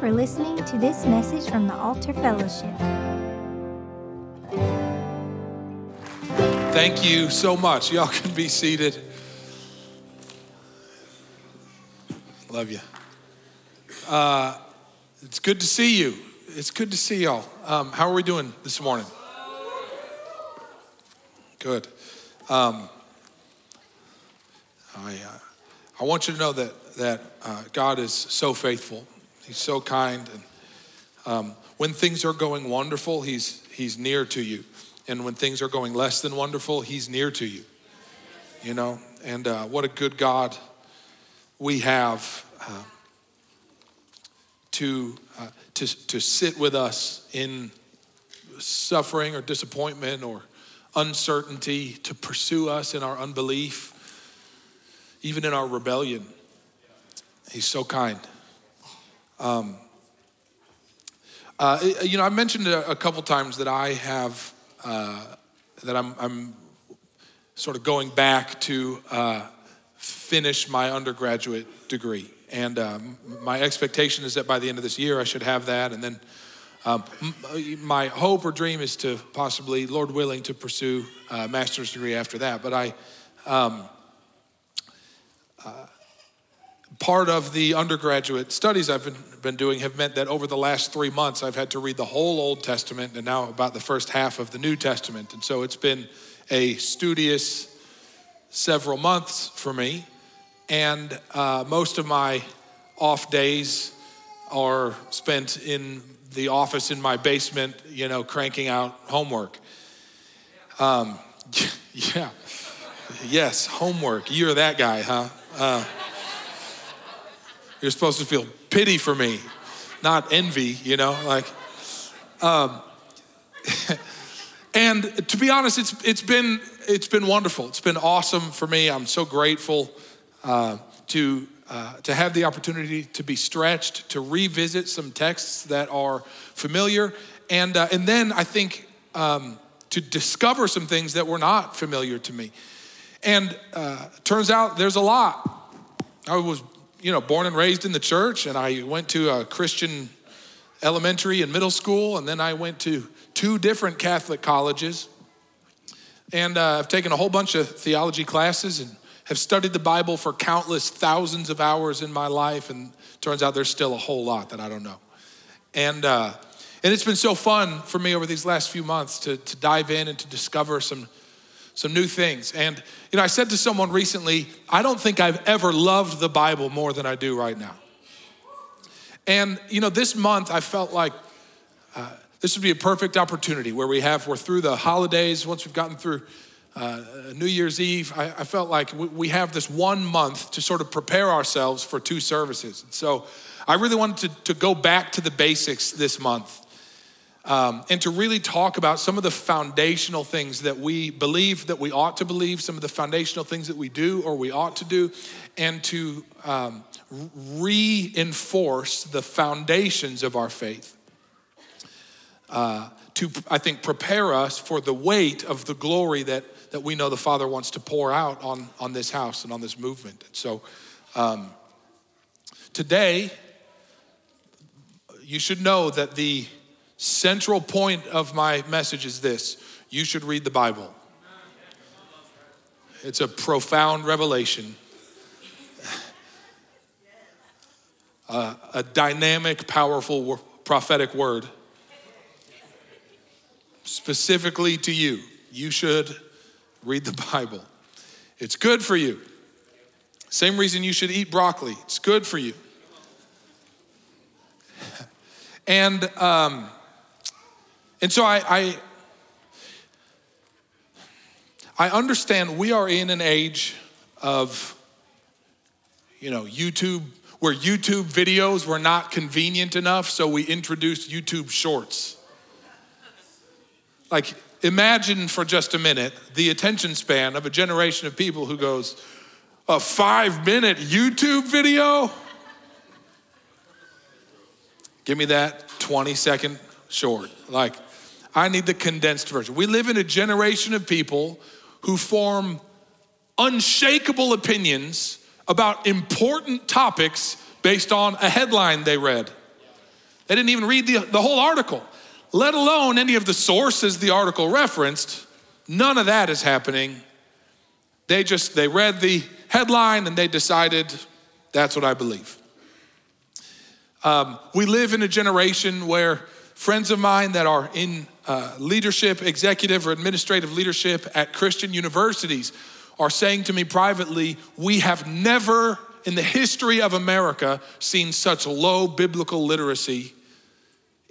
for listening to this message from the Altar Fellowship. Thank you so much. Y'all can be seated. Love you. It's good to see you. It's good to see y'all. How are we doing this morning? Good. I want you to know that God is so faithful. He's so kind, and when things are going wonderful, He's near to you, and when things are going less than wonderful, He's near to you. You know, and what a good God we have to sit with us in suffering or disappointment or uncertainty, to pursue us in our unbelief. Even in our rebellion, He's so kind. I mentioned a couple times that I have that I'm sort of going back to finish my undergraduate degree, and my expectation is that by the end of this year I should have that, and then my hope or dream is to possibly, Lord willing, to pursue a master's degree after that. But I. Part of the undergraduate studies I've been doing have meant that over the last 3 months, I've had to read the whole Old Testament and now about the first half of the New Testament. And so it's been a studious several months for me. And most of my off days are spent in the office in my basement, you know, cranking out homework. Yeah. Yes, homework. You're that guy, huh? You're supposed to feel pity for me, not envy, you know, like, and to be honest, it's been wonderful. It's been awesome for me. I'm so grateful, to have the opportunity to be stretched, to revisit some texts that are familiar. And then I think, to discover some things that were not familiar to me. And turns out there's a lot. I was, born and raised in the church, and I went to a Christian elementary and middle school, and then I went to 2 different Catholic colleges. And I've taken a whole bunch of theology classes and have studied the Bible for countless thousands of hours in my life, and turns out there's still a whole lot that I don't know. And it's been so fun for me over these last few months to dive in and to discover some new things. And, I said to someone recently, I don't think I've ever loved the Bible more than I do right now. And, this month I felt like this would be a perfect opportunity where we're through the holidays. Once we've gotten through New Year's Eve, I felt like we have this 1 month to sort of prepare ourselves for 2 services. And so I really wanted to go back to the basics this month. And to really talk about some of the foundational things that we believe that we ought to believe, some of the foundational things that we do or we ought to do, and to reinforce the foundations of our faith to, I think, prepare us for the weight of the glory that we know the Father wants to pour out on this house and on this movement. And so today, you should know that the central point of my message is this: you should read the Bible. It's a profound revelation, a dynamic, powerful, prophetic word, specifically to you. You should read the Bible. It's good for you. Same reason you should eat broccoli. It's good for you. And, so I understand we are in an age of, YouTube, where YouTube videos were not convenient enough, so we introduced YouTube shorts. Like, imagine for just a minute the attention span of a generation of people who goes, a 5-minute YouTube video? Give me that 20-second short. Like, I need the condensed version. We live in a generation of people who form unshakable opinions about important topics based on a headline they read. They didn't even read the whole article, let alone any of the sources the article referenced. None of that is happening. They read the headline and they decided, that's what I believe. We live in a generation where friends of mine that are in leadership, executive or administrative leadership at Christian universities are saying to me privately, we have never in the history of America seen such low biblical literacy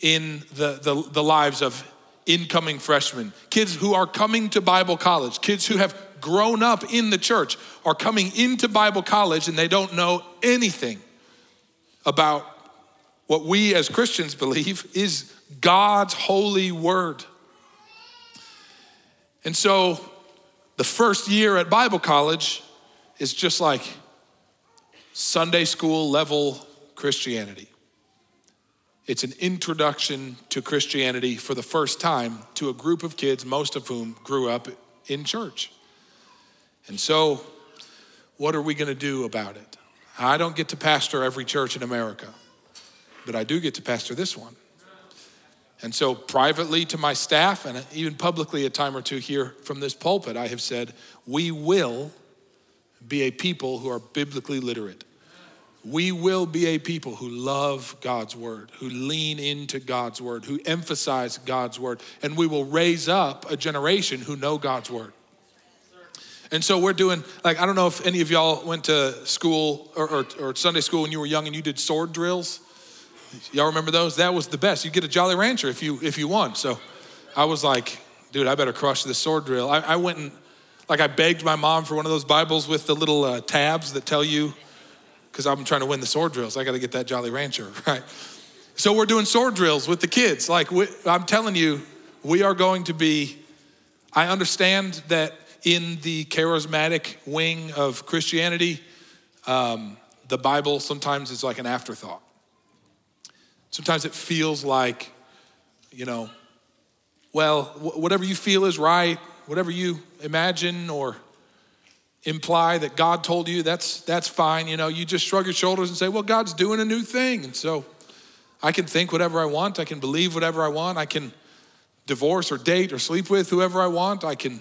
in the lives of incoming freshmen. Kids who are coming to Bible college, kids who have grown up in the church are coming into Bible college and they don't know anything about what we as Christians believe is God's holy word. And so the first year at Bible college is just like Sunday school level Christianity. It's an introduction to Christianity for the first time to a group of kids, most of whom grew up in church. And so, what are we going to do about it? I don't get to pastor every church in America, but I do get to pastor this one. And so privately to my staff and even publicly a time or two here from this pulpit, I have said, we will be a people who are biblically literate. We will be a people who love God's word, who lean into God's word, who emphasize God's word, and we will raise up a generation who know God's word. And so we're doing, like, I don't know if any of y'all went to school or Sunday school when you were young and you did sword drills. Y'all remember those? That was the best. You get a Jolly Rancher if you won. So I was like, dude, I better crush this sword drill. I went and, like, I begged my mom for one of those Bibles with the little tabs that tell you, because I'm trying to win the sword drills. I got to get that Jolly Rancher, right? So we're doing sword drills with the kids. Like, I'm telling you, we are going to be, I understand that in the charismatic wing of Christianity, the Bible sometimes is like an afterthought. Sometimes it feels like, you know, well, whatever you feel is right, whatever you imagine or imply that God told you, that's fine. You know, you just shrug your shoulders and say, well, God's doing a new thing. And so I can think whatever I want. I can believe whatever I want. I can divorce or date or sleep with whoever I want. I can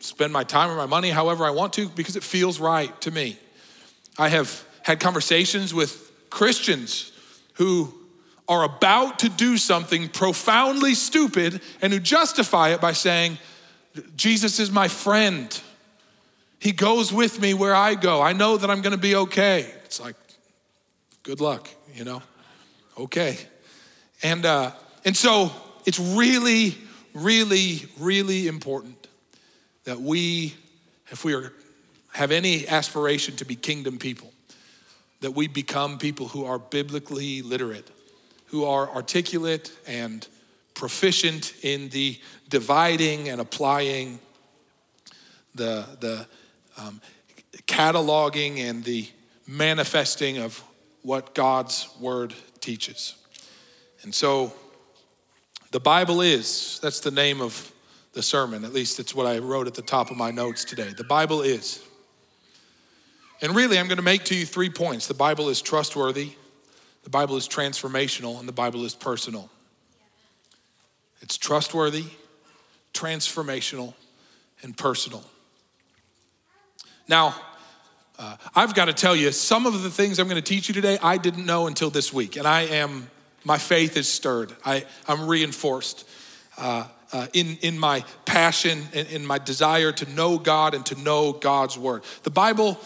spend my time or my money however I want to because it feels right to me. I have had conversations with Christians who are about to do something profoundly stupid and who justify it by saying, Jesus is my friend. He goes with me where I go. I know that I'm going to be okay. It's like, good luck, you know? Okay. And so it's really, really, really important that we, if we have any aspiration to be kingdom people, that we become people who are biblically literate, who are articulate and proficient in the dividing and applying, the cataloging and the manifesting of what God's word teaches. And so the Bible is, that's the name of the sermon, at least it's what I wrote at the top of my notes today. The Bible is. And really, I'm going to make to you 3 points. The Bible is trustworthy, the Bible is transformational, and the Bible is personal. It's trustworthy, transformational, and personal. Now, I've got to tell you, some of the things I'm going to teach you today, I didn't know until this week. And my faith is stirred. I'm reinforced in my passion and in my desire to know God and to know God's word. The Bible,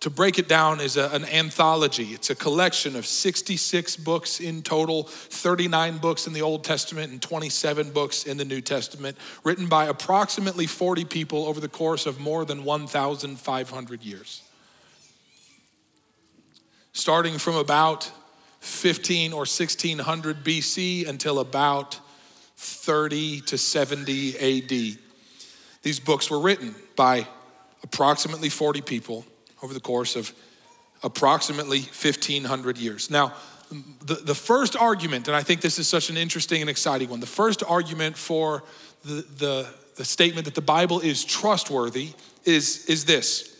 to break it down, is an anthology. It's a collection of 66 books in total, 39 books in the Old Testament and 27 books in the New Testament, written by approximately 40 people over the course of more than 1,500 years. Starting from about 15 or 1600 BC until about 30 to 70 AD. These books were written by approximately 40 people over the course of approximately 1,500 years. Now, the first argument, and I think this is such an interesting and exciting one, the first argument for the statement that the Bible is trustworthy is this.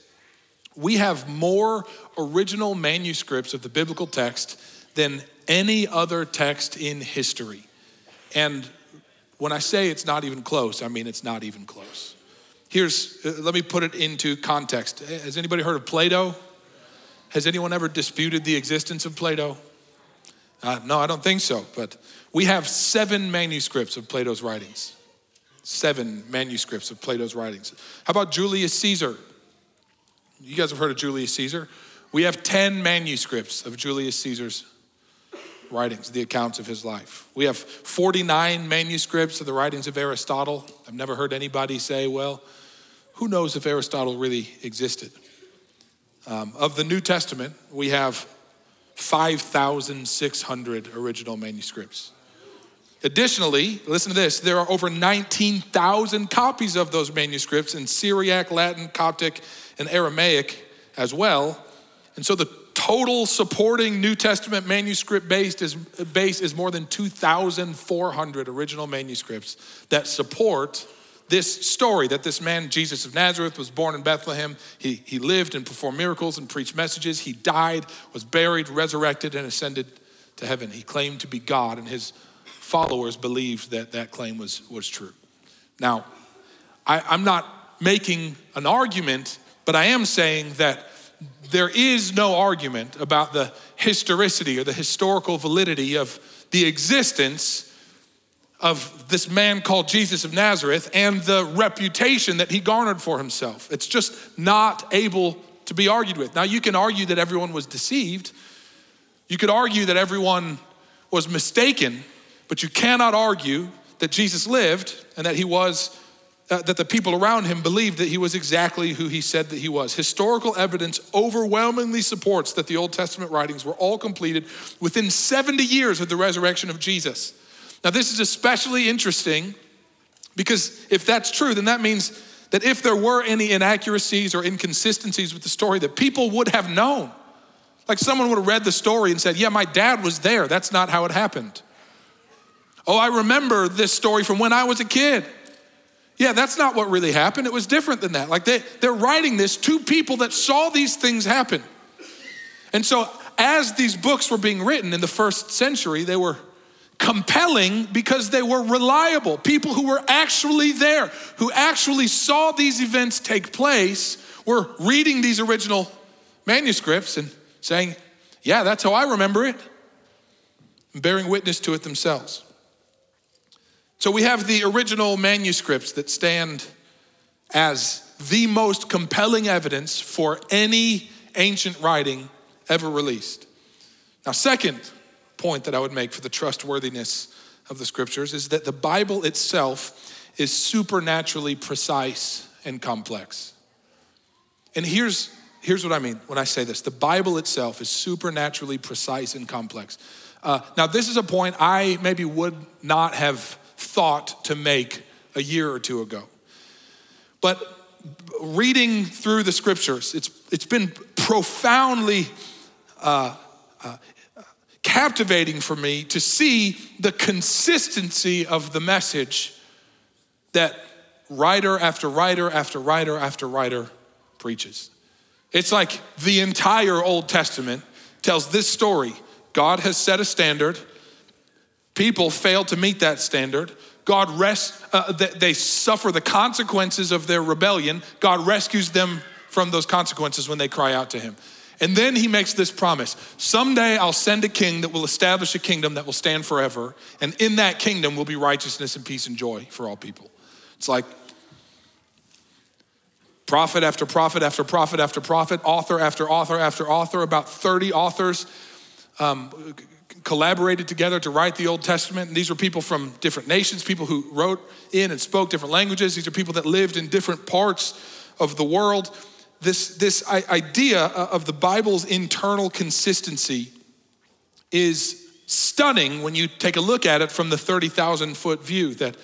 We have more original manuscripts of the biblical text than any other text in history. And when I say it's not even close, I mean it's not even close. Let me put it into context. Has anybody heard of Plato? Has anyone ever disputed the existence of Plato? No, I don't think so, but we have 7 manuscripts of Plato's writings. 7 manuscripts of Plato's writings. How about Julius Caesar? You guys have heard of Julius Caesar? We have 10 manuscripts of Julius Caesar's writings, the accounts of his life. We have 49 manuscripts of the writings of Aristotle. I've never heard anybody say, well, who knows if Aristotle really existed? Of the New Testament, we have 5,600 original manuscripts. Additionally, listen to this, there are over 19,000 copies of those manuscripts in Syriac, Latin, Coptic, and Aramaic as well. And so the total supporting New Testament manuscript base is more than 2,400 original manuscripts that support this story that this man, Jesus of Nazareth, was born in Bethlehem. He lived and performed miracles and preached messages. He died, was buried, resurrected, and ascended to heaven. He claimed to be God, and his followers believed that claim was true. Now, I'm not making an argument, but I am saying that there is no argument about the historicity or the historical validity of the existence of this man called Jesus of Nazareth and the reputation that he garnered for himself. It's just not able to be argued with. Now, you can argue that everyone was deceived. You could argue that everyone was mistaken, but you cannot argue that Jesus lived and that he was that the people around him believed that he was exactly who he said that he was. Historical evidence overwhelmingly supports that the Old Testament writings were all completed within 70 years of the resurrection of Jesus. Now, this is especially interesting because if that's true, then that means that if there were any inaccuracies or inconsistencies with the story, that people would have known. Like someone would have read the story and said, yeah, my dad was there. That's not how it happened. Oh, I remember this story from when I was a kid. Yeah, that's not what really happened. It was different than that. Like they're writing this to people that saw these things happen. And so as these books were being written in the first century, they were compelling because they were reliable. People who were actually there, who actually saw these events take place, were reading these original manuscripts and saying, yeah, that's how I remember it, and bearing witness to it themselves. So we have the original manuscripts that stand as the most compelling evidence for any ancient writing ever released. Now, second point that I would make for the trustworthiness of the scriptures is that the Bible itself is supernaturally precise and complex. And here's what I mean when I say this. The Bible itself is supernaturally precise and complex. Now, this is a point I maybe would not have thought to make a year or two ago. But reading through the scriptures, it's been profoundly captivating for me to see the consistency of the message that writer after writer after writer after writer preaches. It's like the entire Old Testament tells this story. God has set a standard. People fail to meet that standard. God they suffer the consequences of their rebellion. God rescues them from those consequences when they cry out to him. And then he makes this promise. Someday I'll send a king that will establish a kingdom that will stand forever. And in that kingdom will be righteousness and peace and joy for all people. It's like prophet after prophet after prophet after prophet, author after author after author, about 30 authors collaborated together to write the Old Testament. And these were people from different nations, people who wrote in and spoke different languages. These are people that lived in different parts of the world. This idea of the Bible's internal consistency is stunning when you take a look at it from the 30,000-foot view that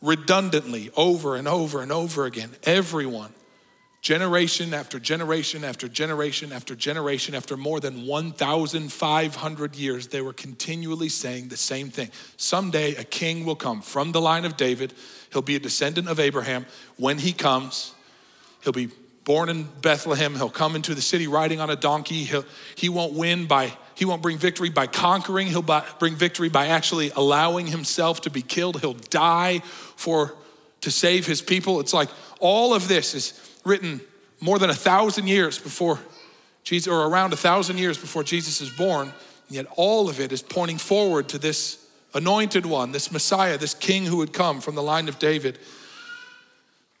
redundantly, over and over and over again, everyone, generation after generation after generation after generation, after more than 1,500 years, they were continually saying the same thing. Someday a king will come from the line of David. He'll be a descendant of Abraham. When he comes, he'll be born in Bethlehem. He'll come into the city riding on a donkey. He won't bring victory by conquering. He'll bring victory by actually allowing himself to be killed. He'll die to save his people. It's like all of this is written more than 1,000 years before Jesus, or around 1,000 years before Jesus is born. And yet all of it is pointing forward to this anointed one, this Messiah, this king who would come from the line of David,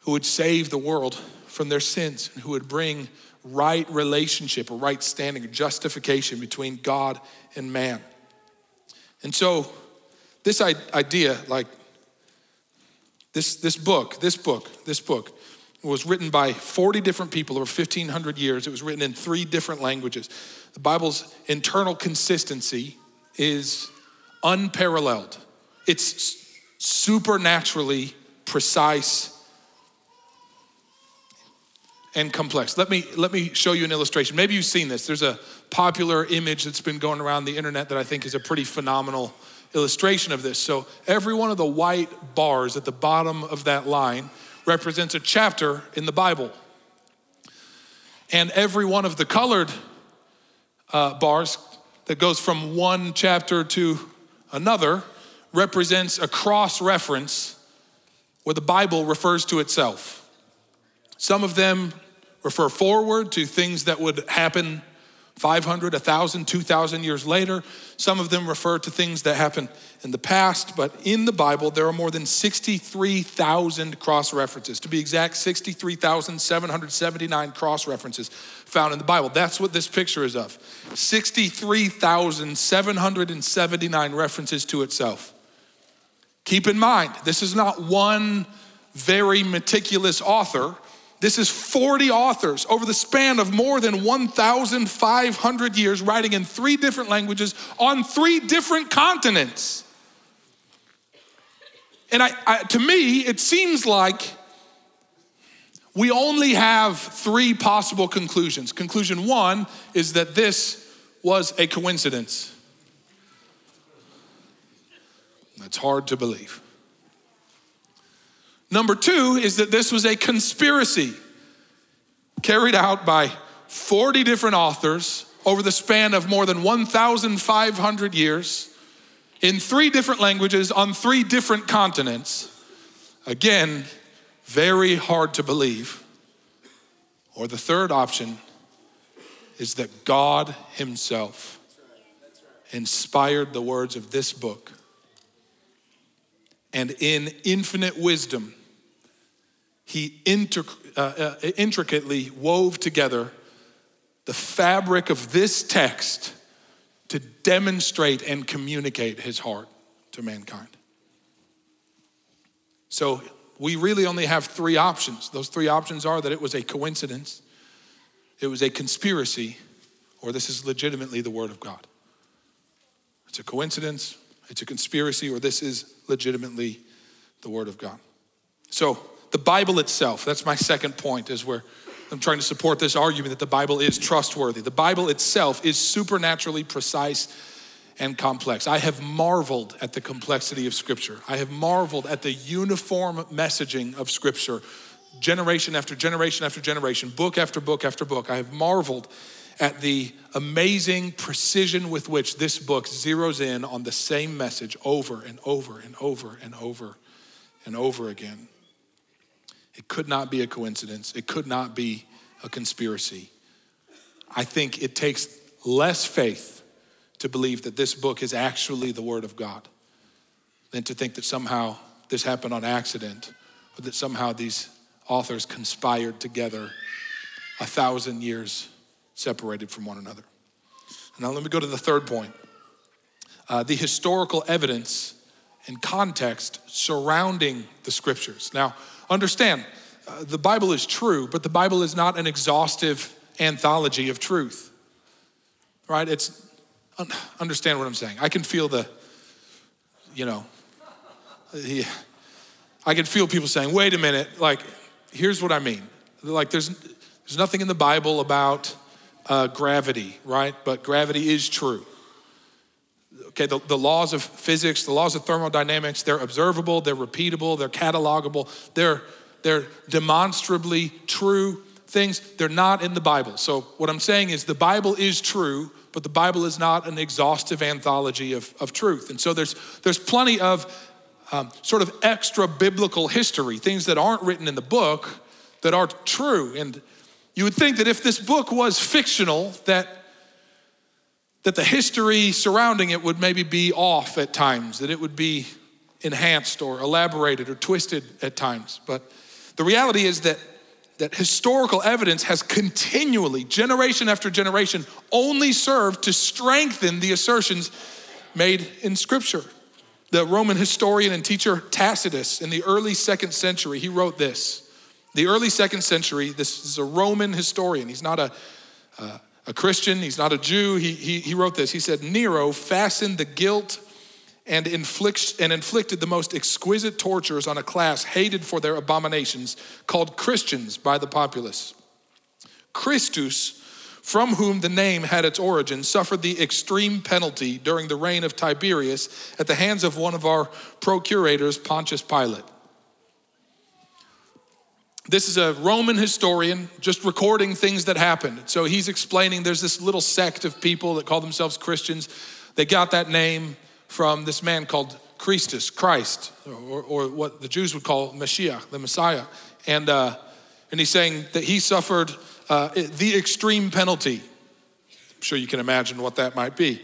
who would save the world from their sins, and who would bring right relationship, a right standing, justification between God and man. And so this idea, like this book was written by 40 different people over 1,500 years. It was written in 3 different languages. The Bible's internal consistency is unparalleled. It's supernaturally precise and complex. Let me show you an illustration. Maybe you've seen this. There's a popular image that's been going around the internet that I think is a pretty phenomenal illustration of this. So every one of the white bars at the bottom of that line represents a chapter in the Bible. And every one of the colored bars that goes from one chapter to another represents a cross-reference where the Bible refers to itself. Some of them refer forward to things that would happen 500, 1,000, 2,000 years later. Some of them refer to things that happened in the past, but in the Bible, there are more than 63,000 cross-references. To be exact, 63,779 cross-references found in the Bible. That's what this picture is of. 63,779 references to itself. Keep in mind, this is not one very meticulous author. This is 40 authors over the span of more than 1,500 years writing in 3 different languages on 3 different continents. And to me, it seems like we only have 3 possible conclusions. Conclusion 1 is that this was a coincidence. That's hard to believe. Number 2 is that this was a conspiracy carried out by 40 different authors over the span of more than 1,500 years in 3 different languages on 3 different continents. Again, very hard to believe. Or the third option is that God himself inspired the words of this book and in infinite wisdom, he intricately wove together the fabric of this text to demonstrate and communicate his heart to mankind. So we really only have 3 options. Those 3 options are that it was a coincidence, it was a conspiracy, or this is legitimately the word of God. It's a coincidence, it's a conspiracy, or this is legitimately the word of God. So the Bible itself, that's my second point, is where I'm trying to support this argument that the Bible is trustworthy. The Bible itself is supernaturally precise and complex. I have marveled at the complexity of Scripture. I have marveled at the uniform messaging of Scripture, generation after generation after generation, book after book after book. I have marveled at the amazing precision with which this book zeroes in on the same message over and over and over and over and over again. It could not be a coincidence. It could not be a conspiracy. I think it takes less faith to believe that this book is actually the word of God than to think that somehow this happened on accident or that somehow these authors conspired together 1,000 years ago, separated from one another. Now let me go to the third point. The historical evidence and context surrounding the Scriptures. Now understand, the Bible is true, but the Bible is not an exhaustive anthology of truth, right? It's, understand what I'm saying. I can feel I can feel people saying, wait a minute, like, here's what I mean. Like there's nothing in the Bible about gravity, right? But gravity is true. Okay, the laws of physics, the laws of thermodynamics, they're observable, they're repeatable, they're catalogable, they're demonstrably true. things, they're not in the Bible. So what I'm saying is the Bible is true, but the Bible is not an exhaustive anthology of truth. And so there's plenty of sort of extra biblical history, things that aren't written in the book that are true. And you would think that if this book was fictional, that the history surrounding it would maybe be off at times, that it would be enhanced or elaborated or twisted at times. But the reality is that historical evidence has continually, generation after generation, only served to strengthen the assertions made in Scripture. The Roman historian and teacher Tacitus, in the early 2nd century, he wrote this. The early 2nd century, this is a Roman historian. He's not a Christian. He's not a Jew. He wrote this. He said, Nero fastened the guilt and inflicted the most exquisite tortures on a class hated for their abominations, called Christians by the populace. Christus, from whom the name had its origin, suffered the extreme penalty during the reign of Tiberius at the hands of one of our procurators, Pontius Pilate. This is a Roman historian just recording things that happened. So he's explaining there's this little sect of people that call themselves Christians. They got that name from this man called Christus, Christ, or what the Jews would call Mashiach, the Messiah. And he's saying that he suffered the extreme penalty. I'm sure you can imagine what that might be.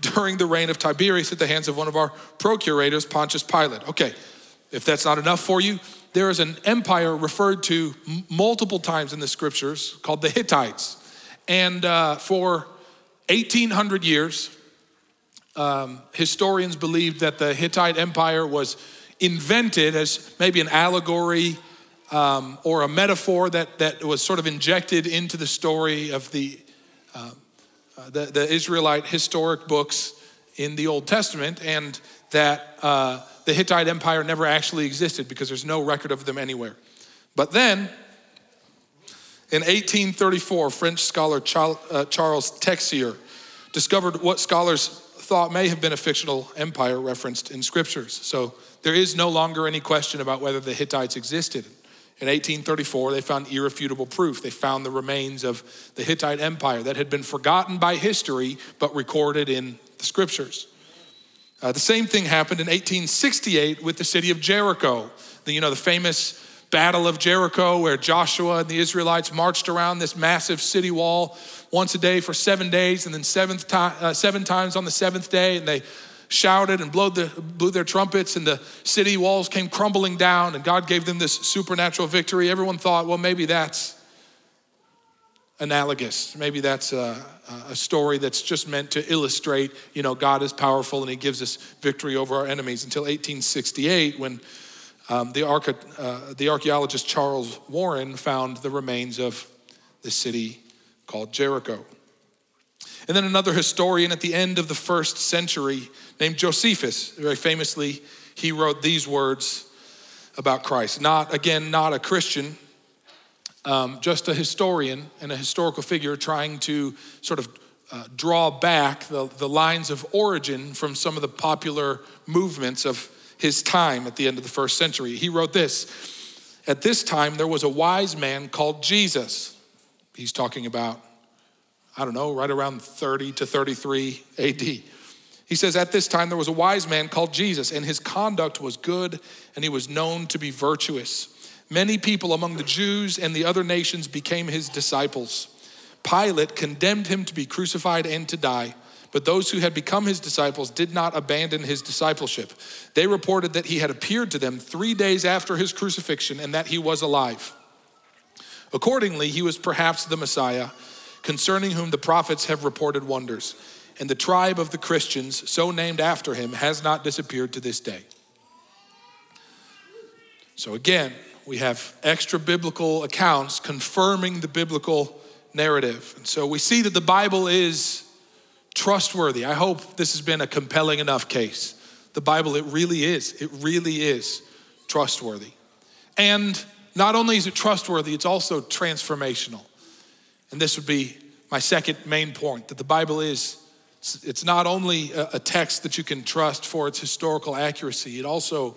During the reign of Tiberius at the hands of one of our procurators, Pontius Pilate. Okay, if that's not enough for you, there is an empire referred to multiple times in the Scriptures called the Hittites. And for 1,800 years, historians believe that the Hittite Empire was invented as maybe an allegory or a metaphor that was sort of injected into the story of the Israelite historic books in the Old Testament, and that the Hittite Empire never actually existed because there's no record of them anywhere. But then, in 1834, French scholar Charles Texier discovered what scholars thought may have been a fictional empire referenced in Scriptures. So there is no longer any question about whether the Hittites existed. In 1834, they found irrefutable proof. They found the remains of the Hittite Empire that had been forgotten by history, but recorded in the Scriptures. The same thing happened in 1868 with the city of Jericho. The famous Battle of Jericho, where Joshua and the Israelites marched around this massive city wall once a day for 7 days, and then seven times on the seventh day, and they shouted and blew their trumpets, and the city walls came crumbling down, and God gave them this supernatural victory. Everyone thought, well, maybe that's analogous. Maybe that's a story that's just meant to illustrate, God is powerful and he gives us victory over our enemies, until 1868 when the archaeologist Charles Warren found the remains of the city called Jericho. And then another historian at the end of the 1st century named Josephus, very famously, he wrote these words about Christ. Not a Christian, just a historian and a historical figure trying to sort of draw back the lines of origin from some of the popular movements of his time at the end of the 1st century. He wrote this: at this time, there was a wise man called Jesus. He's talking about, right around 30 to 33 AD. He says, at this time, there was a wise man called Jesus, and his conduct was good, and he was known to be virtuous. Many people among the Jews and the other nations became his disciples. Pilate condemned him to be crucified and to die. But those who had become his disciples did not abandon his discipleship. They reported that he had appeared to them 3 days after his crucifixion and that he was alive. Accordingly, he was perhaps the Messiah, concerning whom the prophets have reported wonders. And the tribe of the Christians, so named after him, has not disappeared to this day. So again, we have extra biblical accounts confirming the biblical narrative. And so we see that the Bible is trustworthy. I hope this has been a compelling enough case. The Bible, it really is trustworthy. And not only is it trustworthy, it's also transformational. And this would be my second main point, that the Bible it's not only a text that you can trust for its historical accuracy, it also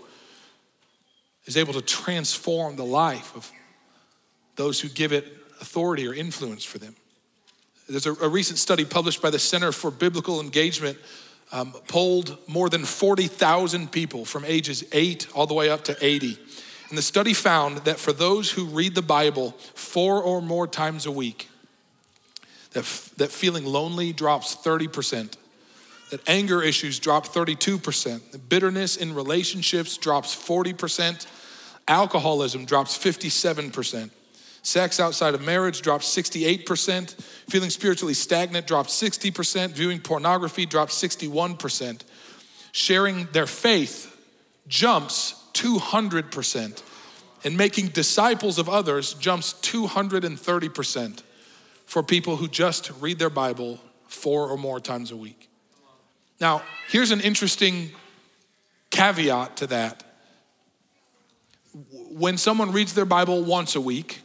is able to transform the life of those who give it authority or influence for them. There's a recent study published by the Center for Biblical Engagement, polled more than 40,000 people from ages 8 all the way up to 80. And the study found that for those who read the Bible 4 or more times a week, that feeling lonely drops 30%, that anger issues drop 32%, that bitterness in relationships drops 40%, alcoholism drops 57%, sex outside of marriage drops 68%, feeling spiritually stagnant drops 60%, viewing pornography drops 61%, sharing their faith jumps 200%, and making disciples of others jumps 230% for people who just read their Bible 4 or more times a week. Now, here's an interesting caveat to that. When someone reads their Bible once a week,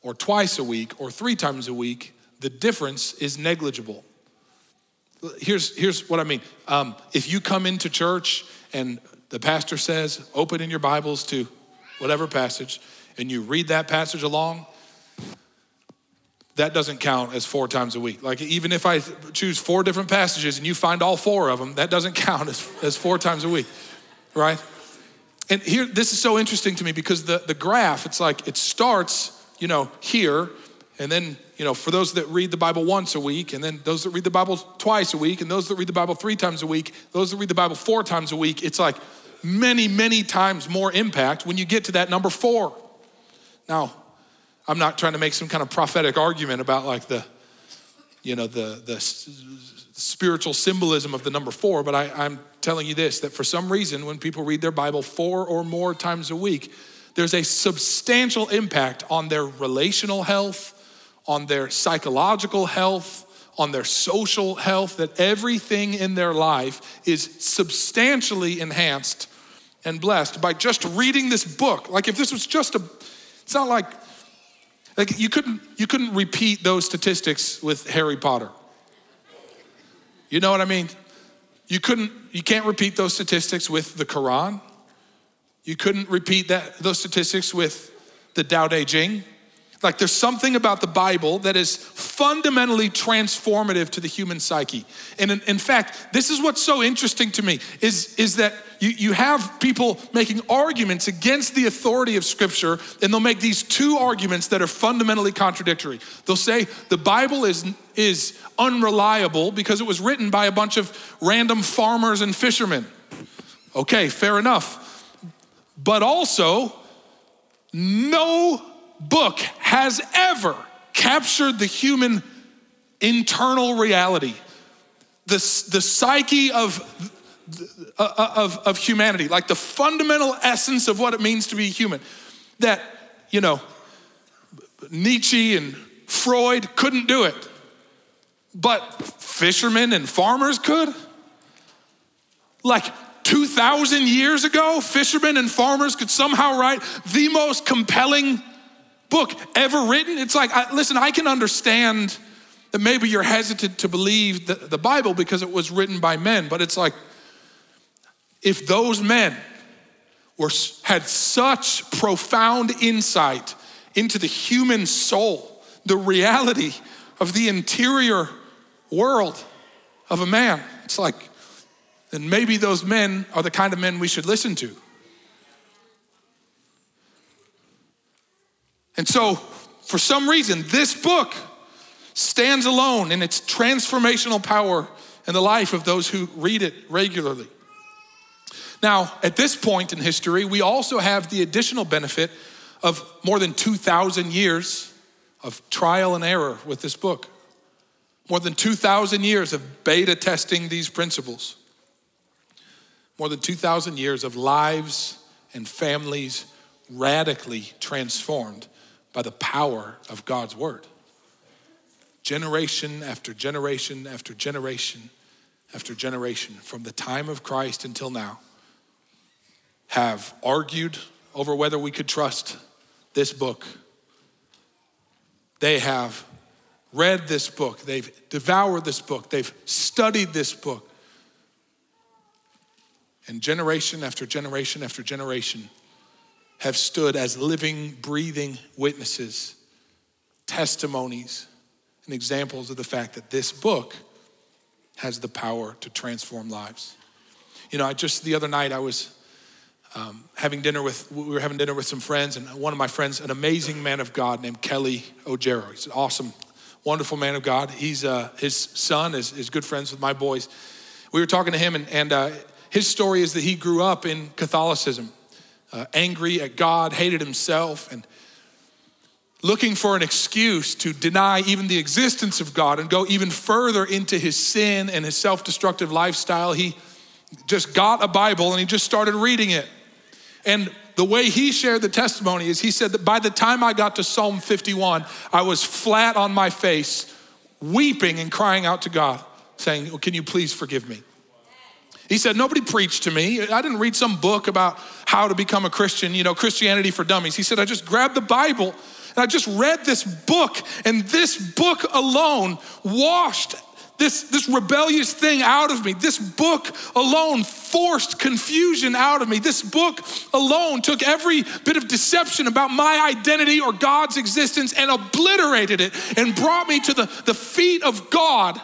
or twice a week, or 3 times a week, the difference is negligible. Here's what I mean. If you come into church and the pastor says, open in your Bibles to whatever passage, and you read that passage along, that doesn't count as 4 times a week. Like, even if I choose 4 different passages and you find all 4 of them, that doesn't count as 4 times a week, right? And here, this is so interesting to me because the graph, it's like it starts, here, and then, for those that read the Bible once a week, and then those that read the Bible twice a week, and those that read the Bible 3 times a week, those that read the Bible 4 times a week, it's like many, many times more impact when you get to that number 4. Now, I'm not trying to make some kind of prophetic argument about the spiritual symbolism of the number 4, but I'm telling you this, that for some reason, when people read their Bible 4 or more times a week, there's a substantial impact on their relational health, on their psychological health, on their social health, that everything in their life is substantially enhanced and blessed by just reading this book. Like, if this was just it's not like, you couldn't repeat those statistics with Harry Potter. You know what I mean? You can't repeat those statistics with the Quran. You couldn't repeat those statistics with the Tao Te Ching. Like, there's something about the Bible that is fundamentally transformative to the human psyche. And in fact, this is what's so interesting to me is that you have people making arguments against the authority of Scripture, and they'll make these 2 arguments that are fundamentally contradictory. They'll say the Bible is unreliable because it was written by a bunch of random farmers and fishermen. Okay, fair enough. But also, no book has ever captured the human internal reality, the psyche of humanity, like the fundamental essence of what it means to be human. That, Nietzsche and Freud couldn't do it, but fishermen and farmers could. Like, 2,000 years ago, fishermen and farmers could somehow write the most compelling book ever written. It's like, I can understand that maybe you're hesitant to believe the Bible because it was written by men, but it's like, if those men had such profound insight into the human soul, the reality of the interior world of a man, it's like, then maybe those men are the kind of men we should listen to. And so, for some reason, this book stands alone in its transformational power in the life of those who read it regularly. Now, at this point in history, we also have the additional benefit of more than 2,000 years of trial and error with this book. More than 2,000 years of beta testing these principles. More than 2,000 years of lives and families radically transformed by the power of God's word. Generation after generation after generation after generation from the time of Christ until now have argued over whether we could trust this book. They have read this book. They've devoured this book. They've studied this book. And generation after generation after generation have stood as living, breathing witnesses, testimonies, and examples of the fact that this book has the power to transform lives. You know, I just the other night I was we were having dinner with some friends, and one of my friends, an amazing man of God named Kelly Ojero. He's an awesome, wonderful man of God. He's his son is good friends with my boys. We were talking to him, and his story is that he grew up in Catholicism, angry at God, hated himself, and looking for an excuse to deny even the existence of God and go even further into his sin and his self-destructive lifestyle. He just got a Bible and he just started reading it. And the way he shared the testimony is he said that by the time I got to Psalm 51, I was flat on my face, weeping and crying out to God, saying, "Can you please forgive me?" He said, nobody preached to me. I didn't read some book about how to become a Christian, you know, Christianity for Dummies. He said, I just grabbed the Bible and I just read this book, and this book alone washed this rebellious thing out of me. This book alone forced confusion out of me. This book alone took every bit of deception about my identity or God's existence and obliterated it and brought me to the feet of God,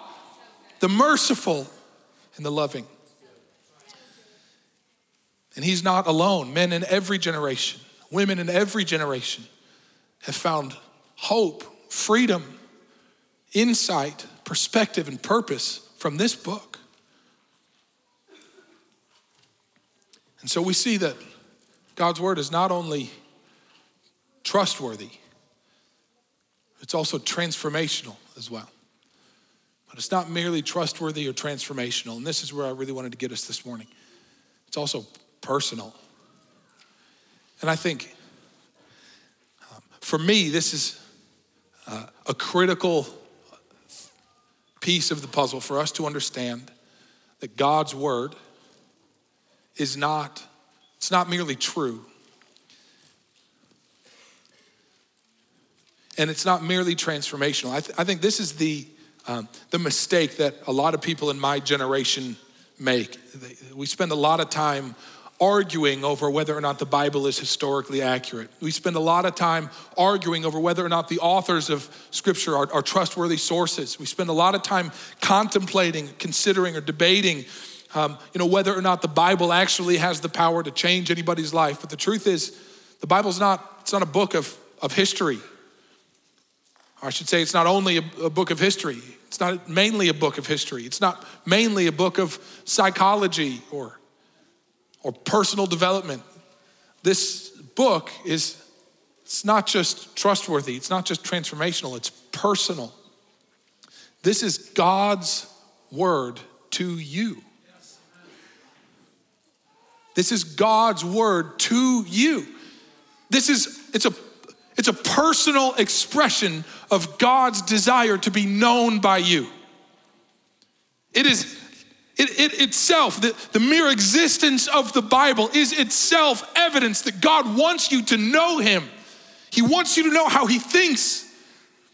the merciful and the loving. And he's not alone. Men in every generation, women in every generation have found hope, freedom, insight, perspective, and purpose from this book. And so we see that God's word is not only trustworthy, it's also transformational as well. But it's not merely trustworthy or transformational. And this is where I really wanted to get us this morning. It's also personal. And I think for me, this is a critical piece of the puzzle for us to understand that God's word is not, it's not merely true. And it's not merely transformational. I think this is the mistake that a lot of people in my generation make. We spend a lot of time arguing over whether or not the Bible is historically accurate. We spend a lot of time arguing over whether or not the authors of Scripture are trustworthy sources. We spend a lot of time contemplating, considering, or debating, whether or not the Bible actually has the power to change anybody's life. But the truth is, the Bible's not a book of history. Or I should say, it's not only a book of history. It's not mainly a book of history. It's not mainly a book of psychology or personal development. This book it's not just trustworthy, it's not just transformational, it's personal. This is God's word to you. This is God's word to you. It's a personal expression of God's desire to be known by you. It is It itself, the mere existence of the Bible is itself evidence that God wants you to know him. He wants you to know how he thinks.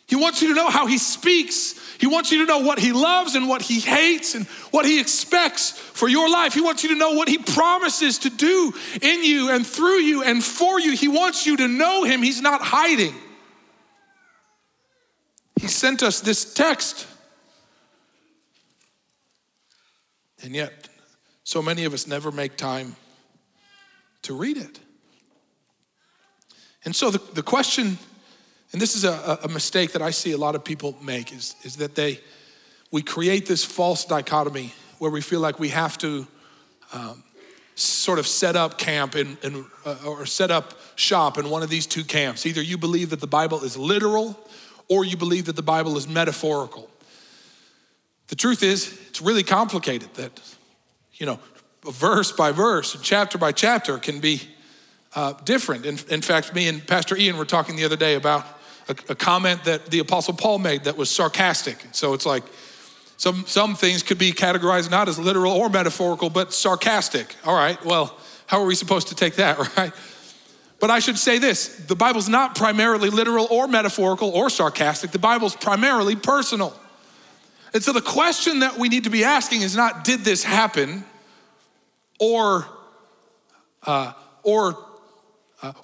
He wants you to know how he speaks. He wants you to know what he loves and what he hates and what he expects for your life. He wants you to know what he promises to do in you and through you and for you. He wants you to know him. He's not hiding. He sent us this text. And yet, so many of us never make time to read it. And so the question, and this is a mistake that I see a lot of people make, is that we create this false dichotomy where we feel like we have to sort of set up camp or set up shop in one of these two camps. Either you believe that the Bible is literal or you believe that the Bible is metaphorical. The truth is, it's really complicated that, verse by verse and chapter by chapter can be different. In fact, me and Pastor Ian were talking the other day about a comment that the Apostle Paul made that was sarcastic. So it's like some things could be categorized not as literal or metaphorical, but sarcastic. All right, well, how are we supposed to take that, right? But I should say this, the Bible's not primarily literal or metaphorical or sarcastic. The Bible's primarily personal. And so the question that we need to be asking is not, did this happen? Or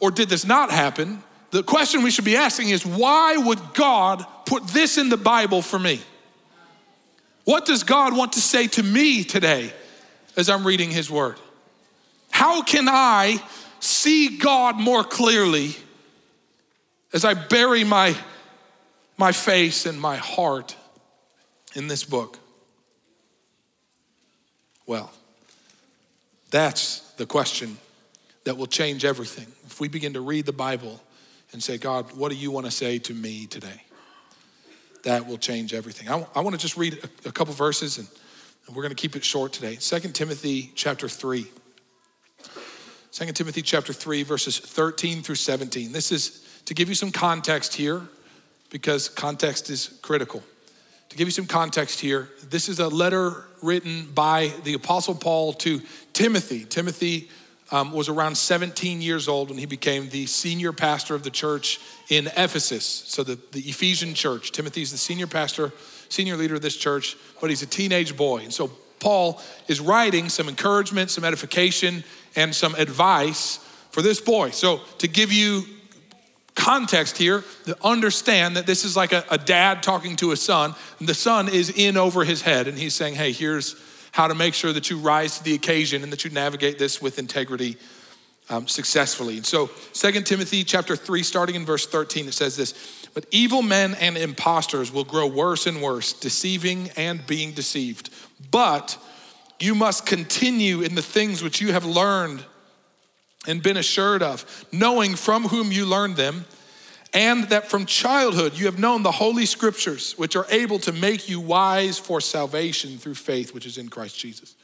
or did this not happen, the question we should be asking is, why would God put this in the Bible for me? What does God want to say to me today as I'm reading his word? How can I see God more clearly as I bury my face and my heart in this book? Well, that's the question that will change everything. If we begin to read the Bible and say, God, what do you want to say to me today? That will change everything. I want to just read a couple verses, and we're going to keep it short today. Second Timothy chapter 3. 2 Timothy chapter 3, verses 13 through 17. This is to give you some context here, because context is critical. To give you some context here, this is a letter written by the Apostle Paul to Timothy. Timothy was around 17 years old when he became the senior pastor of the church in Ephesus. So the Ephesian church. Timothy's the senior pastor, senior leader of this church, but he's a teenage boy. And so Paul is writing some encouragement, some edification, and some advice for this boy. So to give you context here, to understand that this is like a dad talking to a son, and the son is in over his head, and he's saying, hey, here's how to make sure that you rise to the occasion and that you navigate this with integrity successfully. And so 2 Timothy chapter 3, starting in verse 13, it says this: but evil men and impostors will grow worse and worse, deceiving and being deceived. But you must continue in the things which you have learned and been assured of, knowing from whom you learned them, and that from childhood you have known the Holy Scriptures, which are able to make you wise for salvation through faith, which is in Christ Jesus.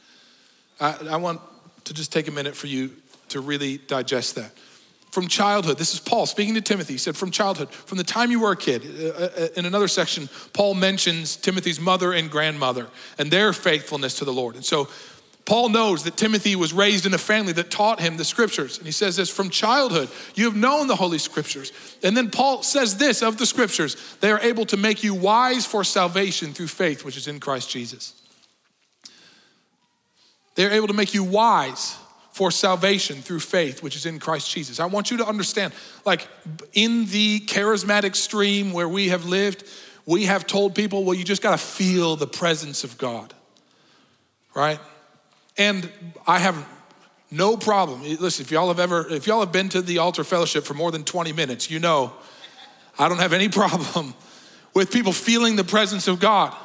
I want to just take a minute for you to really digest that. From childhood, this is Paul speaking to Timothy. He said, from childhood, from the time you were a kid. In another section, Paul mentions Timothy's mother and grandmother and their faithfulness to the Lord. And so Paul knows that Timothy was raised in a family that taught him the scriptures. And he says this, from childhood, you have known the Holy Scriptures. And then Paul says this of the scriptures: they are able to make you wise for salvation through faith, which is in Christ Jesus. They're able to make you wise for salvation through faith, which is in Christ Jesus. I want you to understand, like in the charismatic stream where we have lived, we have told people, well, you just gotta feel the presence of God, right? And I have no problem. Listen, if y'all have been to the Altar Fellowship for more than 20 minutes, you know I don't have any problem with people feeling the presence of God.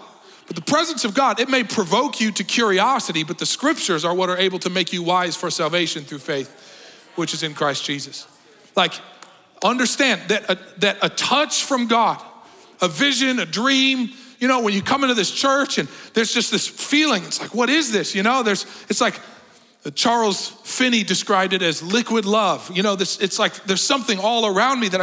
But the presence of God, it may provoke you to curiosity, but the scriptures are what are able to make you wise for salvation through faith, which is in Christ Jesus. Like, understand that a touch from God, a vision, a dream, you know, when you come into this church and there's just this feeling, it's like, what is this? You know, it's like Charles Finney described it as liquid love. You know, it's like there's something all around me that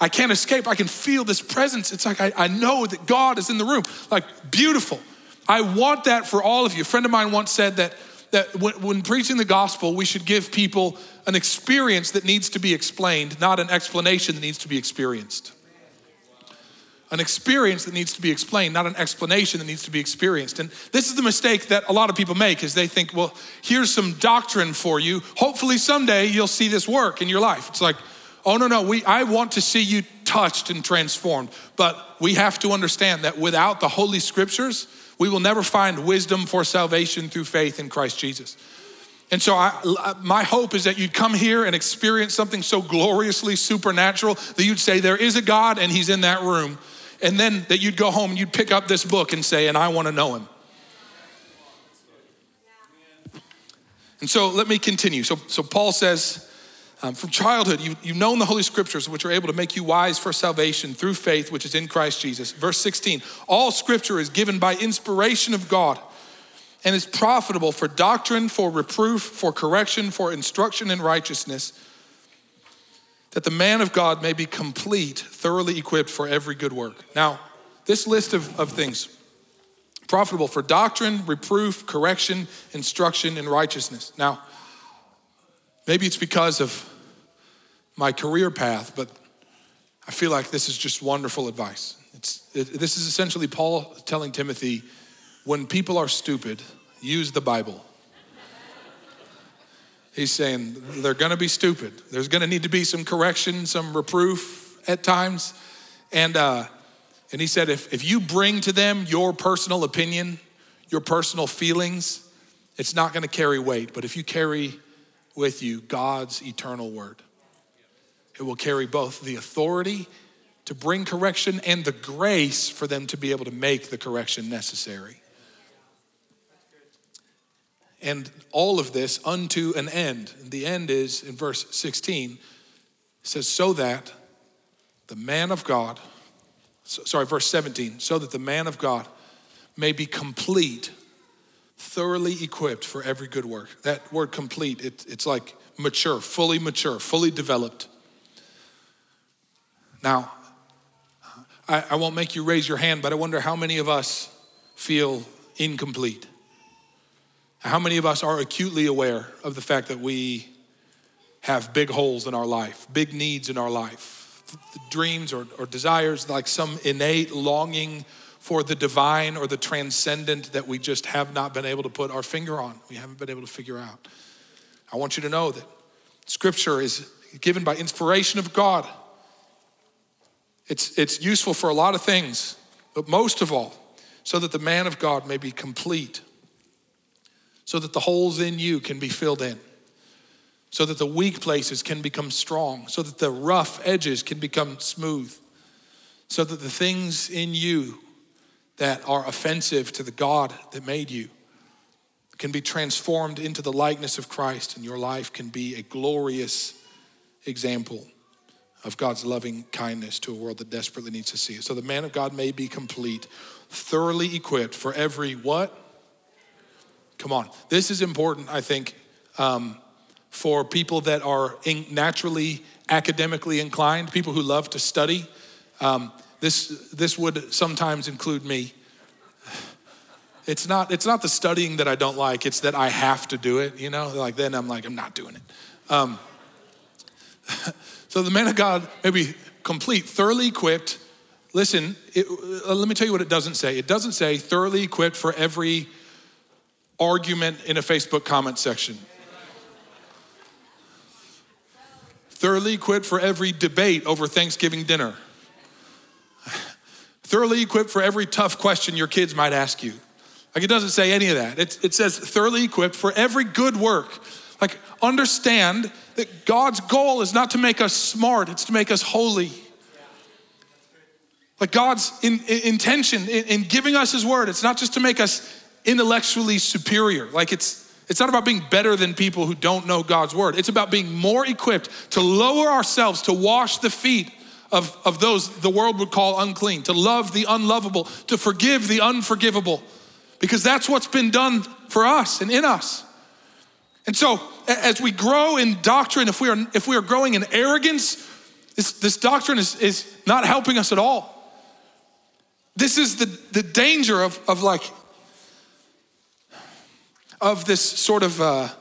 I can't escape. I can feel this presence. It's like I know that God is in the room. Like, beautiful. I want that for all of you. A friend of mine once said that when preaching the gospel, we should give people an experience that needs to be explained, not an explanation that needs to be experienced. An experience that needs to be explained, not an explanation that needs to be experienced. And this is the mistake that a lot of people make, is they think, well, here's some doctrine for you. Hopefully someday you'll see this work in your life. It's like, oh, no, I want to see you touched and transformed. But we have to understand that without the Holy Scriptures, we will never find wisdom for salvation through faith in Christ Jesus. And so my hope is that you'd come here and experience something so gloriously supernatural that you'd say, there is a God and he's in that room. And then that you'd go home and you'd pick up this book and say, and I want to know him. Yeah. And so let me continue. So Paul says, from childhood, you've known the Holy Scriptures, which are able to make you wise for salvation through faith, which is in Christ Jesus. Verse 16, all scripture is given by inspiration of God and is profitable for doctrine, for reproof, for correction, for instruction in righteousness, that the man of God may be complete, thoroughly equipped for every good work. Now, this list of things, profitable for doctrine, reproof, correction, instruction, and righteousness. Now, maybe it's because of my career path, but I feel like this is just wonderful advice. This is essentially Paul telling Timothy, when people are stupid, use the Bible. He's saying they're going to be stupid. There's going to need to be some correction, some reproof at times. And he said, if you bring to them your personal opinion, your personal feelings, it's not going to carry weight. But if you carry with you God's eternal word, it will carry both the authority to bring correction and the grace for them to be able to make the correction necessary. And all of this unto an end. And the end is in verse 16, it says, so that the man of God, verse 17, so that the man of God may be complete, thoroughly equipped for every good work. That word complete, it's like mature, fully developed. Now, I won't make you raise your hand, but I wonder how many of us feel incomplete. How many of us are acutely aware of the fact that we have big holes in our life, big needs in our life, dreams or desires, like some innate longing for the divine or the transcendent that we just have not been able to put our finger on. We haven't been able to figure out. I want you to know that Scripture is given by inspiration of God. It's useful for a lot of things, but most of all, so that the man of God may be complete, so that the holes in you can be filled in, so that the weak places can become strong, so that the rough edges can become smooth, so that the things in you that are offensive to the God that made you can be transformed into the likeness of Christ, and your life can be a glorious example of God's loving kindness to a world that desperately needs to see it. So the man of God may be complete, thoroughly equipped for every what? Come on. This is important, I think, for people that are naturally academically inclined, people who love to study. This would sometimes include me. It's not the studying that I don't like. It's that I have to do it, you know? Like, then I'm not doing it. So the man of God may be complete, thoroughly equipped. Listen, let me tell you what it doesn't say. It doesn't say thoroughly equipped for every argument in a Facebook comment section. Thoroughly equipped for every debate over Thanksgiving dinner. Thoroughly equipped for every tough question your kids might ask you. Like, it doesn't say any of that. It says thoroughly equipped for every good work. Like, understand that God's goal is not to make us smart, it's to make us holy. Like, God's intention in giving us his word, it's not just to make us intellectually superior. Like, it's not about being better than people who don't know God's word. It's about being more equipped to lower ourselves, to wash the feet of those the world would call unclean, to love the unlovable, to forgive the unforgivable, because that's what's been done for us and in us. And so as we grow in doctrine, if we are growing in arrogance, this doctrine is not helping us at all. This is the danger of this sort of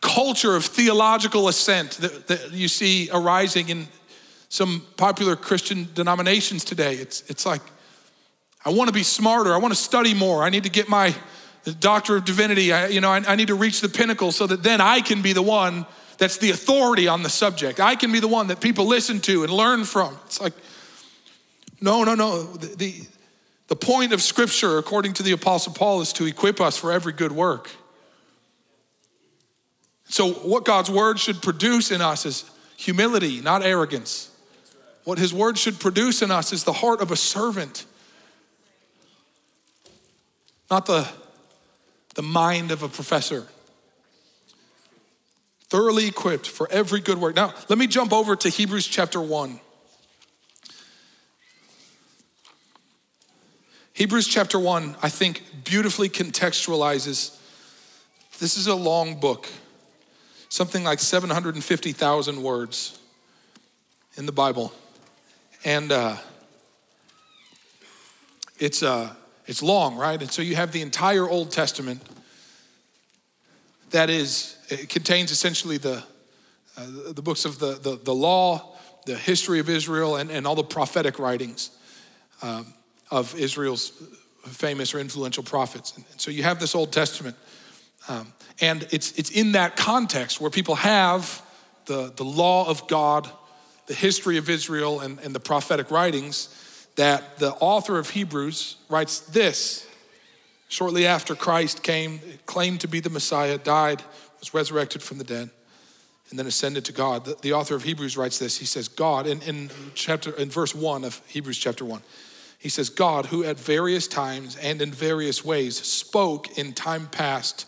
culture of theological assent that you see arising in some popular Christian denominations today. It's like, I want to be smarter. I want to study more. I need to get my Doctor of Divinity. I need to reach the pinnacle so that then I can be the one that's the authority on the subject. I can be the one that people listen to and learn from. It's like, no. The point of Scripture, according to the Apostle Paul, is to equip us for every good work. So what God's word should produce in us is humility, not arrogance. What his word should produce in us is the heart of a servant, not the mind of a professor. Thoroughly equipped for every good work. Now, let me jump over to Hebrews chapter 1. Hebrews chapter 1, I think, beautifully contextualizes. This is a long book, something like 750,000 words in the Bible. And it's long, right? And so you have the entire Old Testament it contains essentially the books of the law, the history of Israel, and all the prophetic writings of Israel's famous or influential prophets. And so you have this Old Testament And it's in that context where people have the law of God, the history of Israel, and the prophetic writings that the author of Hebrews writes this. Shortly after Christ came, claimed to be the Messiah, died, was resurrected from the dead, and then ascended to God. The author of Hebrews writes this. He says, God, in verse 1 of Hebrews chapter 1, he says, God, who at various times and in various ways spoke in time past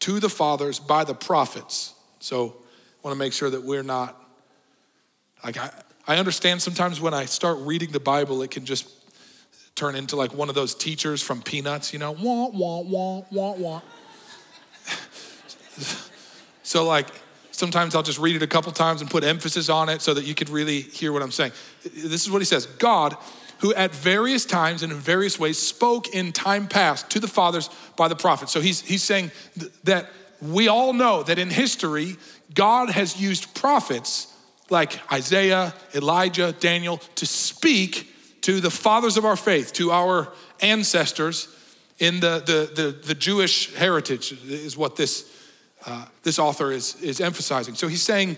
to the fathers by the prophets. So I want to make sure that we're not, like, I understand sometimes when I start reading the Bible, it can just turn into like one of those teachers from Peanuts, you know, wah, wah, wah, wah, wah. So like, sometimes I'll just read it a couple times and put emphasis on it so that you could really hear what I'm saying. This is what he says. God, who at various times and in various ways spoke in time past to the fathers by the prophets. So he's saying that we all know that in history, God has used prophets like Isaiah, Elijah, Daniel to speak to the fathers of our faith, to our ancestors in the Jewish heritage is what this author is emphasizing. So he's saying,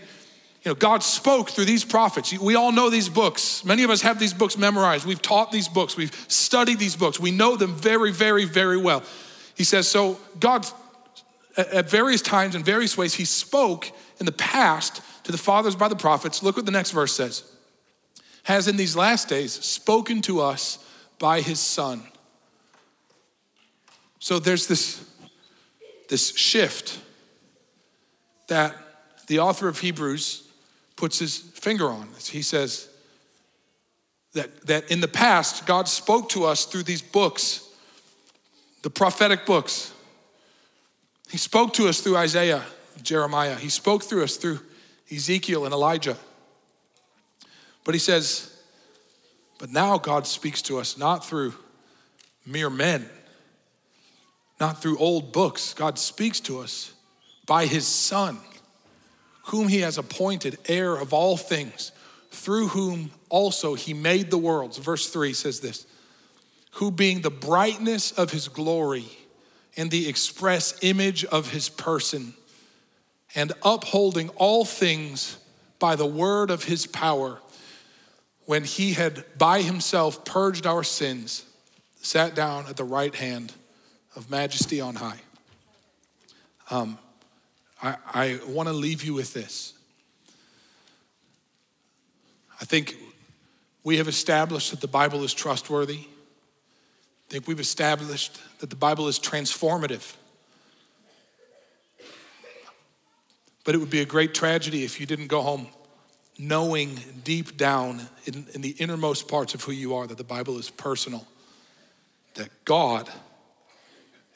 you know, God spoke through these prophets. We all know these books. Many of us have these books memorized. We've taught these books. We've studied these books. We know them very, very, very well. He says, so God, at various times and various ways, he spoke in the past to the fathers by the prophets. Look what the next verse says. Has in these last days spoken to us by his Son. So there's this shift that the author of Hebrews puts his finger on. He says that in the past, God spoke to us through these books, the prophetic books. He spoke to us through Isaiah, Jeremiah. He spoke through us through Ezekiel and Elijah. But he says, but now God speaks to us not through mere men, not through old books. God speaks to us by his Son, whom he has appointed heir of all things, through whom also he made the worlds. Verse 3 says this, who being the brightness of his glory and the express image of his person, and upholding all things by the word of his power, when he had by himself purged our sins, sat down at the right hand of majesty on high. I want to leave you with this. I think we have established that the Bible is trustworthy. I think we've established that the Bible is transformative. But it would be a great tragedy if you didn't go home knowing deep down in the innermost parts of who you are that the Bible is personal, that God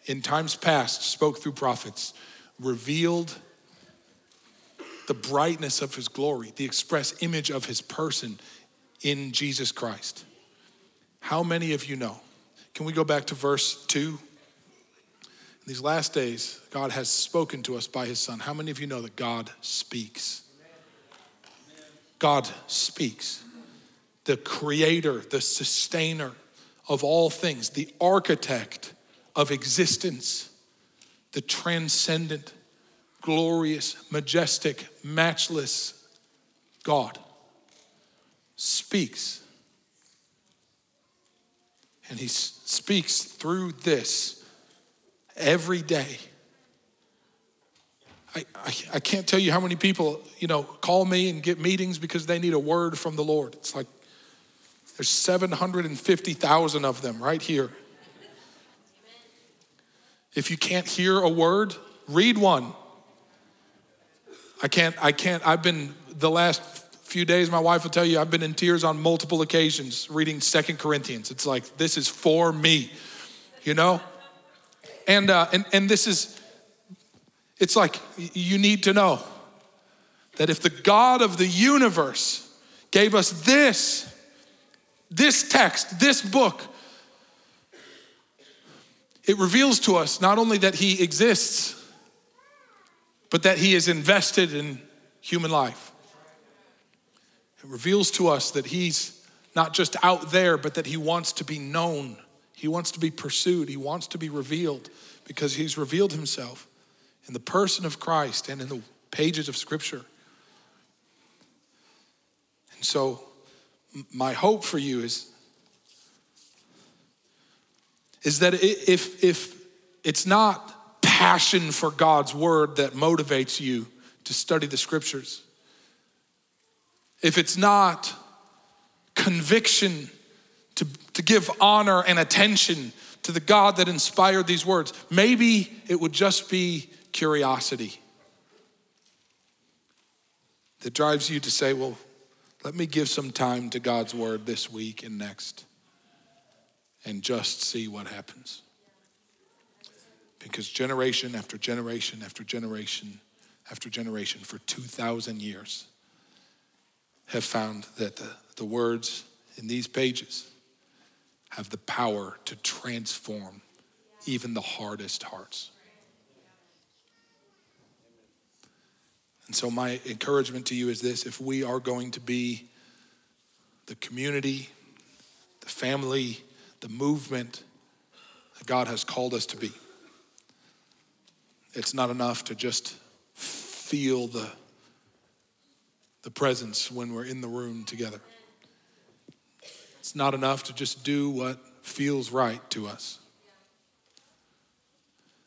in times past spoke through prophets, revealed the brightness of his glory, the express image of his person in Jesus Christ. How many of you know? Can we go back to verse 2? In these last days, God has spoken to us by his Son. How many of you know that God speaks? God speaks. The creator, the sustainer of all things, the architect of existence, the transcendent, glorious, majestic, matchless God speaks. And he speaks through this every day. I can't tell you how many people, you know, call me and get meetings because they need a word from the Lord. It's like there's 750,000 of them right here. If you can't hear a word, read one. I can't, I've been, the last few days, my wife will tell you, I've been in tears on multiple occasions reading 2 Corinthians. It's like, this is for me, you know? And this is, it's like, you need to know that if the God of the universe gave us this text, this book, it reveals to us not only that he exists, but that he is invested in human life. It reveals to us that he's not just out there, but that he wants to be known. He wants to be pursued. He wants to be revealed because he's revealed himself. in the person of Christ and in the pages of Scripture. And so my hope for you is that if it's not passion for God's word that motivates you to study the Scriptures, if it's not conviction to give honor and attention to the God that inspired these words, maybe it would just be curiosity that drives you to say, well, let me give some time to God's word this week and next and just see what happens. Because generation after generation after generation after generation for 2,000 years have found that the words in these pages have the power to transform even the hardest hearts. And so my encouragement to you is this: if we are going to be the community, the family, the movement that God has called us to be, it's not enough to just feel the presence when we're in the room together. It's not enough to just do what feels right to us.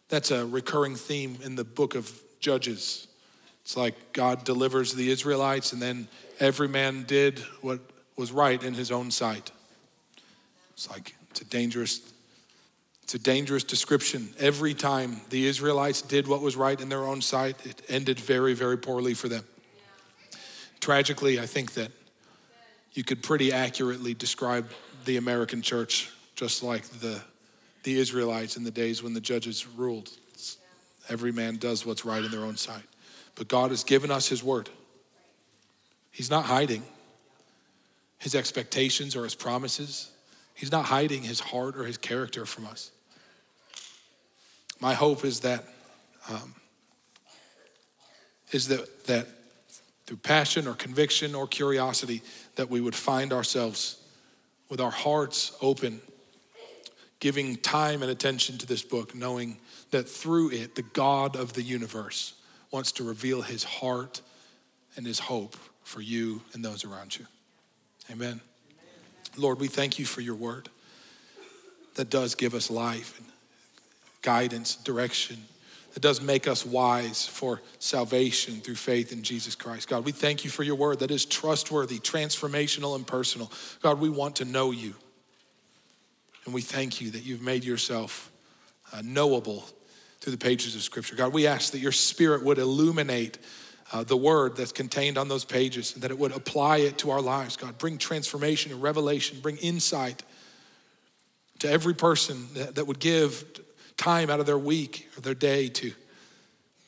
That's a recurring theme in the book of Judges. It's like God delivers the Israelites and then every man did what was right in his own sight. It's like, it's a dangerous description. Every time the Israelites did what was right in their own sight, it ended very, very poorly for them. Tragically, I think that you could pretty accurately describe the American church just like the Israelites in the days when the judges ruled. It's, every man does what's right in their own sight. But God has given us his word. He's not hiding his expectations or his promises. He's not hiding his heart or his character from us. My hope is that through passion or conviction or curiosity, that we would find ourselves with our hearts open, giving time and attention to this book, knowing that through it, the God of the universe wants to reveal his heart and his hope for you and those around you. Amen. Lord, we thank you for your word that does give us life and guidance, direction. It does make us wise for salvation through faith in Jesus Christ. God, we thank you for your word that is trustworthy, transformational, and personal. God, we want to know you. And we thank you that you've made yourself knowable through the pages of Scripture. God, we ask that your Spirit would illuminate the word that's contained on those pages and that it would apply it to our lives. God, bring transformation and revelation, bring insight to every person that would give time out of their week or their day to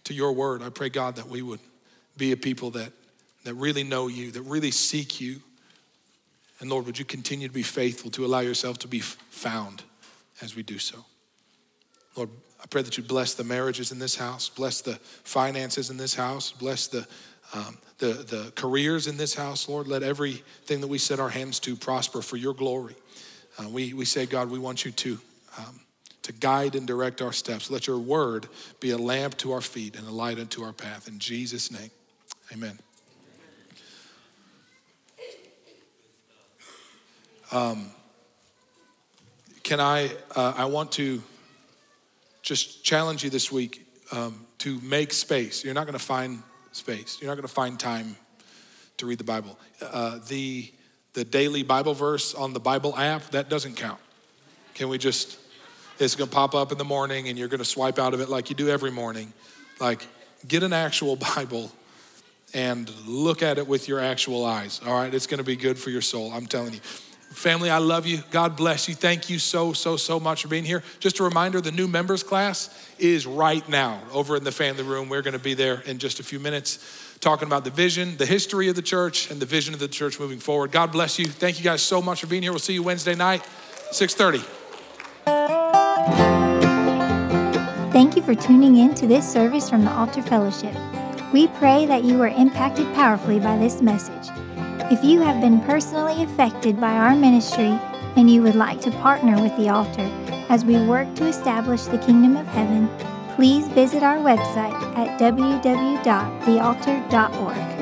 your word. I pray, God, that we would be a people that really know you, that really seek you. And Lord, would you continue to be faithful to allow yourself to be found as we do so. Lord, I pray that you bless the marriages in this house, bless the finances in this house, bless the careers in this house, Lord. Let everything that we set our hands to prosper for your glory. We say, God, we want you to guide and direct our steps. Let your word be a lamp to our feet and a light unto our path. In Jesus' name, amen. I want to just challenge you this week to make space. You're not gonna find space. You're not gonna find time to read the Bible. The daily Bible verse on the Bible app, that doesn't count. Can we just... It's gonna pop up in the morning and you're gonna swipe out of it like you do every morning. Like, get an actual Bible and look at it with your actual eyes, all right? It's gonna be good for your soul, I'm telling you. Family, I love you. God bless you. Thank you so, so, so much for being here. Just a reminder, the new members class is right now over in the family room. We're gonna be there in just a few minutes talking about the vision, the history of the church, and the vision of the church moving forward. God bless you. Thank you guys so much for being here. We'll see you Wednesday night, 6:30. Thank you for tuning in to this service from the Altar Fellowship. We pray that you were impacted powerfully by this message. If you have been personally affected by our ministry and you would like to partner with the Altar as we work to establish the kingdom of heaven, please visit our website at www.thealtar.org.